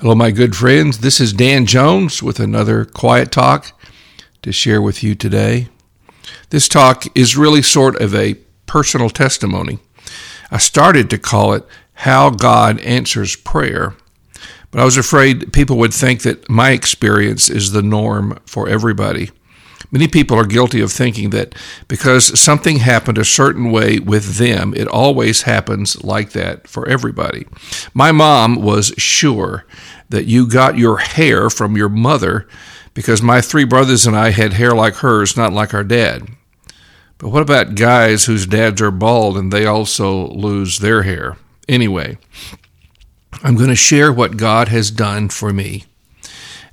Hello, my good friends. This is Dan Jones with another quiet talk to share with you today. This talk is really sort of a personal testimony. I started to call it How God Answers Prayer, but I was afraid people would think that my experience is the norm for everybody. Many people are guilty of thinking that because something happened a certain way with them, it always happens like that for everybody. My mom was sure that you got your hair from your mother because my three brothers and I had hair like hers, not like our dad. But what about guys whose dads are bald and they also lose their hair? Anyway, I'm going to share what God has done for me,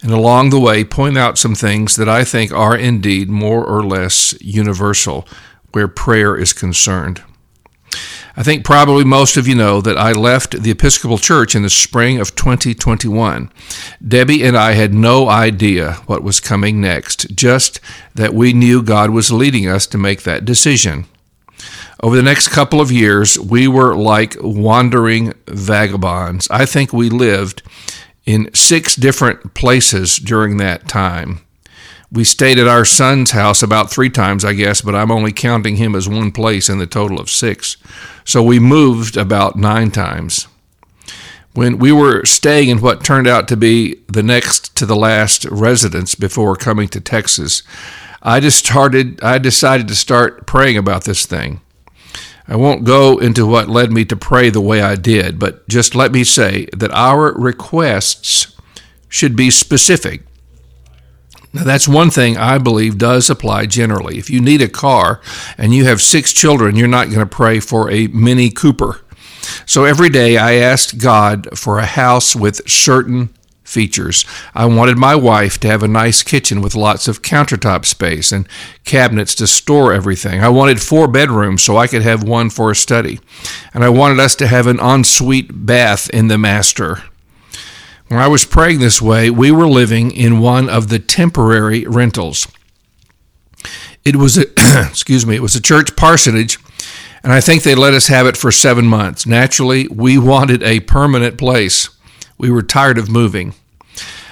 and along the way point out some things that I think are indeed more or less universal where prayer is concerned. I think probably most of you know that I left the Episcopal Church in the spring of 2021. Debbie and I had no idea what was coming next, just that we knew God was leading us to make that decision. Over the next couple of years, we were like wandering vagabonds. I think we lived in 6 different places during that time. We stayed at our son's house about 3 times, I guess, but I'm only counting him as one place in the total of 6. So we moved about 9 times. When we were staying in what turned out to be the next to the last residence before coming to Texas, I decided to start praying about this thing. I won't go into what led me to pray the way I did, but just let me say that our requests should be specific. Now, that's one thing I believe does apply generally. If you need a car and you have 6 children, you're not going to pray for a Mini Cooper. So every day I asked God for a house with certain features. I wanted my wife to have a nice kitchen with lots of countertop space and cabinets to store everything. I wanted 4 bedrooms so I could have one for a study. And I wanted us to have an ensuite bath in the master. When I was praying this way, we were living in one of the temporary rentals. It was a it was a church parsonage, and I think they let us have it for 7 months. Naturally, we wanted a permanent place. We were tired of moving.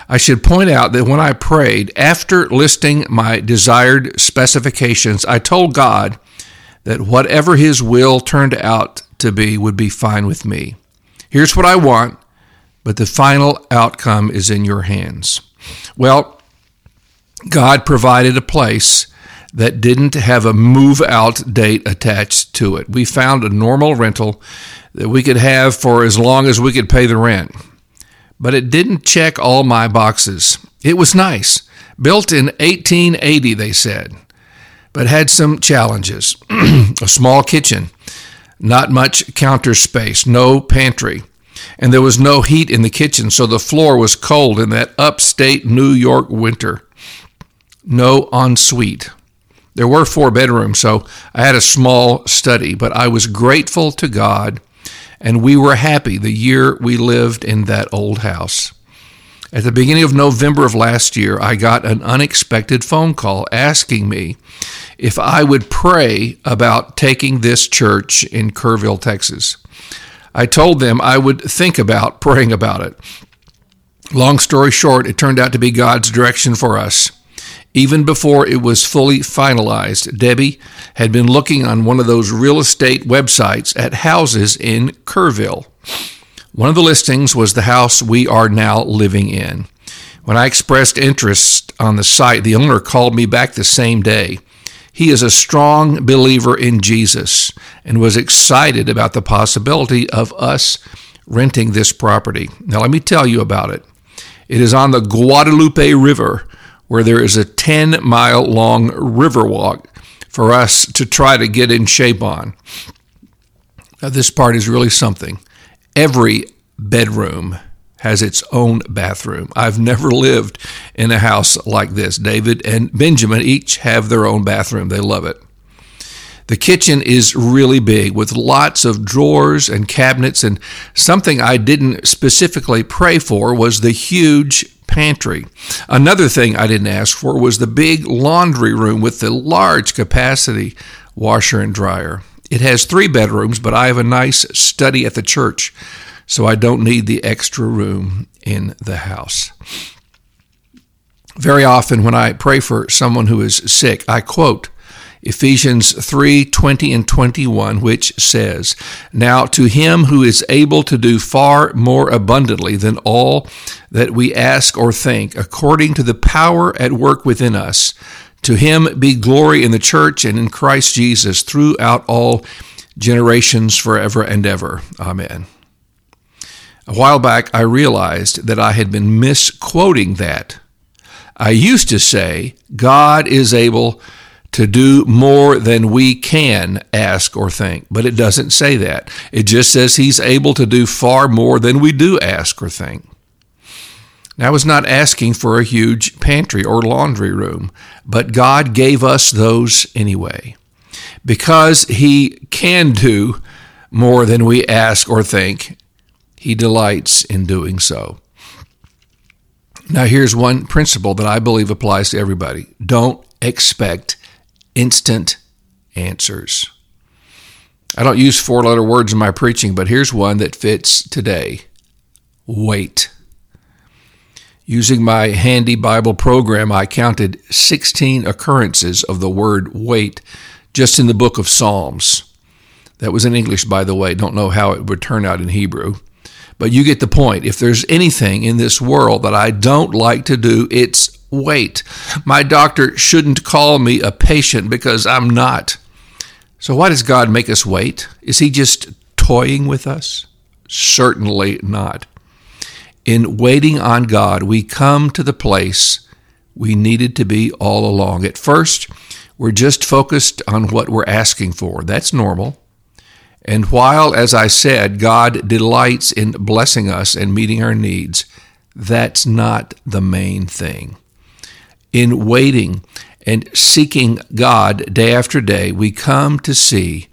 I should point out that when I prayed, after listing my desired specifications, I told God that whatever His will turned out to be would be fine with me. Here's what I want, but the final outcome is in your hands. Well, God provided a place that didn't have a move-out date attached to it. We found a normal rental that we could have for as long as we could pay the rent. But it didn't check all my boxes. It was nice, built in 1880, they said, but had some challenges. A small kitchen, not much counter space, no pantry, and there was no heat in the kitchen, so the floor was cold in that upstate New York winter. No ensuite. There were 4 bedrooms, so I had a small study, but I was grateful to God, and we were happy the year we lived in that old house. At the beginning of November of last year, I got an unexpected phone call asking me if I would pray about taking this church in Kerrville, Texas. I told them I would think about praying about it. Long story short, it turned out to be God's direction for us. Even before it was fully finalized, Debbie had been looking on one of those real estate websites at houses in Kerrville. One of the listings was the house we are now living in. When I expressed interest on the site, the owner called me back the same day. He is a strong believer in Jesus and was excited about the possibility of us renting this property. Now, let me tell you about it. It is on the Guadalupe River, where there is a 10-mile-long river walk for us to try to get in shape on. Now, this part is really something. Every bedroom has its own bathroom. I've never lived in a house like this. David and Benjamin each have their own bathroom. They love it. The kitchen is really big with lots of drawers and cabinets, and something I didn't specifically pray for was the huge pantry. Another thing I didn't ask for was the big laundry room with the large capacity washer and dryer. It has 3 bedrooms, but I have a nice study at the church, so I don't need the extra room in the house. Very often when I pray for someone who is sick, I quote Ephesians 3:20 and 21, which says, "Now to him who is able to do far more abundantly than all that we ask or think, according to the power at work within us, to him be glory in the church and in Christ Jesus throughout all generations forever and ever. Amen." A while back, I realized that I had been misquoting that. I used to say, God is able to do more than we can ask or think, but it doesn't say that. It just says he's able to do far more than we do ask or think. Now, I was not asking for a huge pantry or laundry room, but God gave us those anyway, because he can do more than we ask or think. He delights in doing so. Now, here's one principle that I believe applies to everybody. Don't expect instant answers. I don't use four-letter words in my preaching, but here's one that fits today. Wait. Using my handy Bible program, I counted 16 occurrences of the word wait just in the book of Psalms. That was in English, by the way. Don't know how it would turn out in Hebrew. But you get the point. If there's anything in this world that I don't like to do, it's wait. My doctor shouldn't call me a patient because I'm not. So why does God make us wait? Is he just toying with us? Certainly not. In waiting on God, we come to the place we needed to be all along. At first, we're just focused on what we're asking for. That's normal. And while, as I said, God delights in blessing us and meeting our needs, that's not the main thing. In waiting and seeking God day after day, we come to see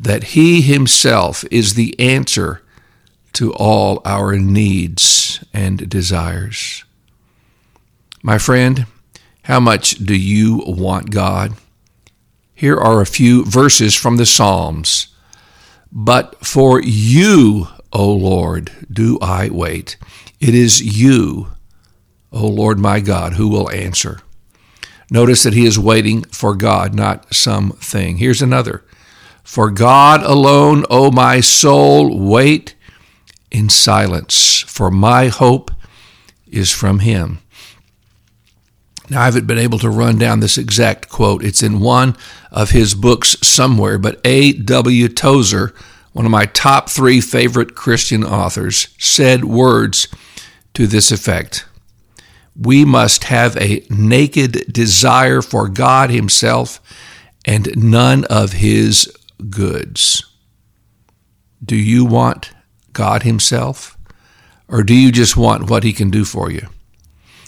that he himself is the answer to all our needs and desires. My friend, how much do you want God? Here are a few verses from the Psalms. "But for you, O Lord, do I wait. It is you, O Lord my God, who will answer." Notice that he is waiting for God, not something. Here's another. "For God alone, O my soul, wait in silence, for my hope is from him." Now, I haven't been able to run down this exact quote. It's in one of his books somewhere, but A.W. Tozer, one of my top three favorite Christian authors, said words to this effect. We must have a naked desire for God himself and none of his goods. Do you want God himself, or do you just want what he can do for you?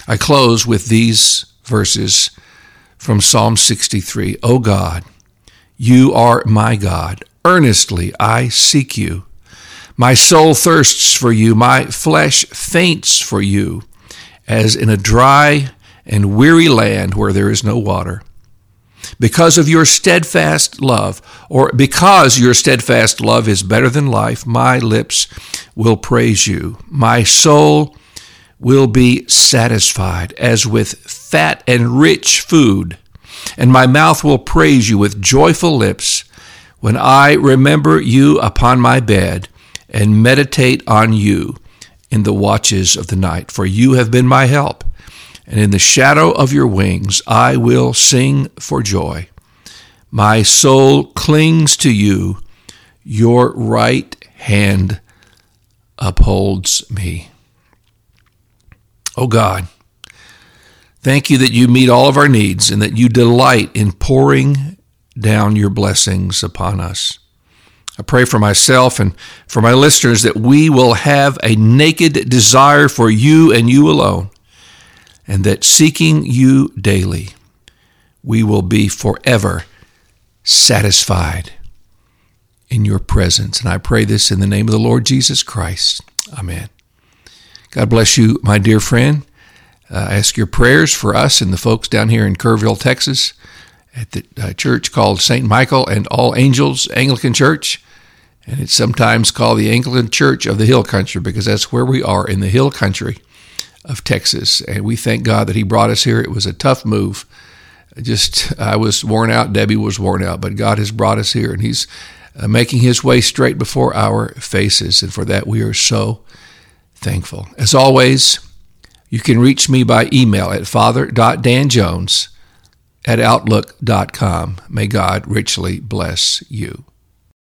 I close with these verses from Psalm 63. "O God, you are my God. Earnestly I seek you. My soul thirsts for you. My flesh faints for you, as in a dry and weary land where there is no water. Because of your steadfast love, or because your steadfast love is better than life, my lips will praise you. My soul will be satisfied as with fat and rich food, and my mouth will praise you with joyful lips when I remember you upon my bed and meditate on you in the watches of the night. For you have been my help, and in the shadow of your wings I will sing for joy. My soul clings to you. Your right hand upholds me." Oh God, thank you that you meet all of our needs and that you delight in pouring down your blessings upon us. I pray for myself and for my listeners that we will have a naked desire for you and you alone, and that seeking you daily, we will be forever satisfied in your presence. And I pray this in the name of the Lord Jesus Christ. Amen. God bless you, my dear friend. I ask your prayers for us and the folks down here in Kerrville, Texas, at the church called St. Michael and All Angels Anglican Church. And it's sometimes called the Anglican Church of the Hill Country because that's where we are, in the hill country of Texas. And we thank God that he brought us here. It was a tough move. I was worn out. Debbie was worn out. But God has brought us here, and he's making his way straight before our faces. And for that, we are so thankful. As always, you can reach me by email at father.danjones@outlook.com. May God richly bless you.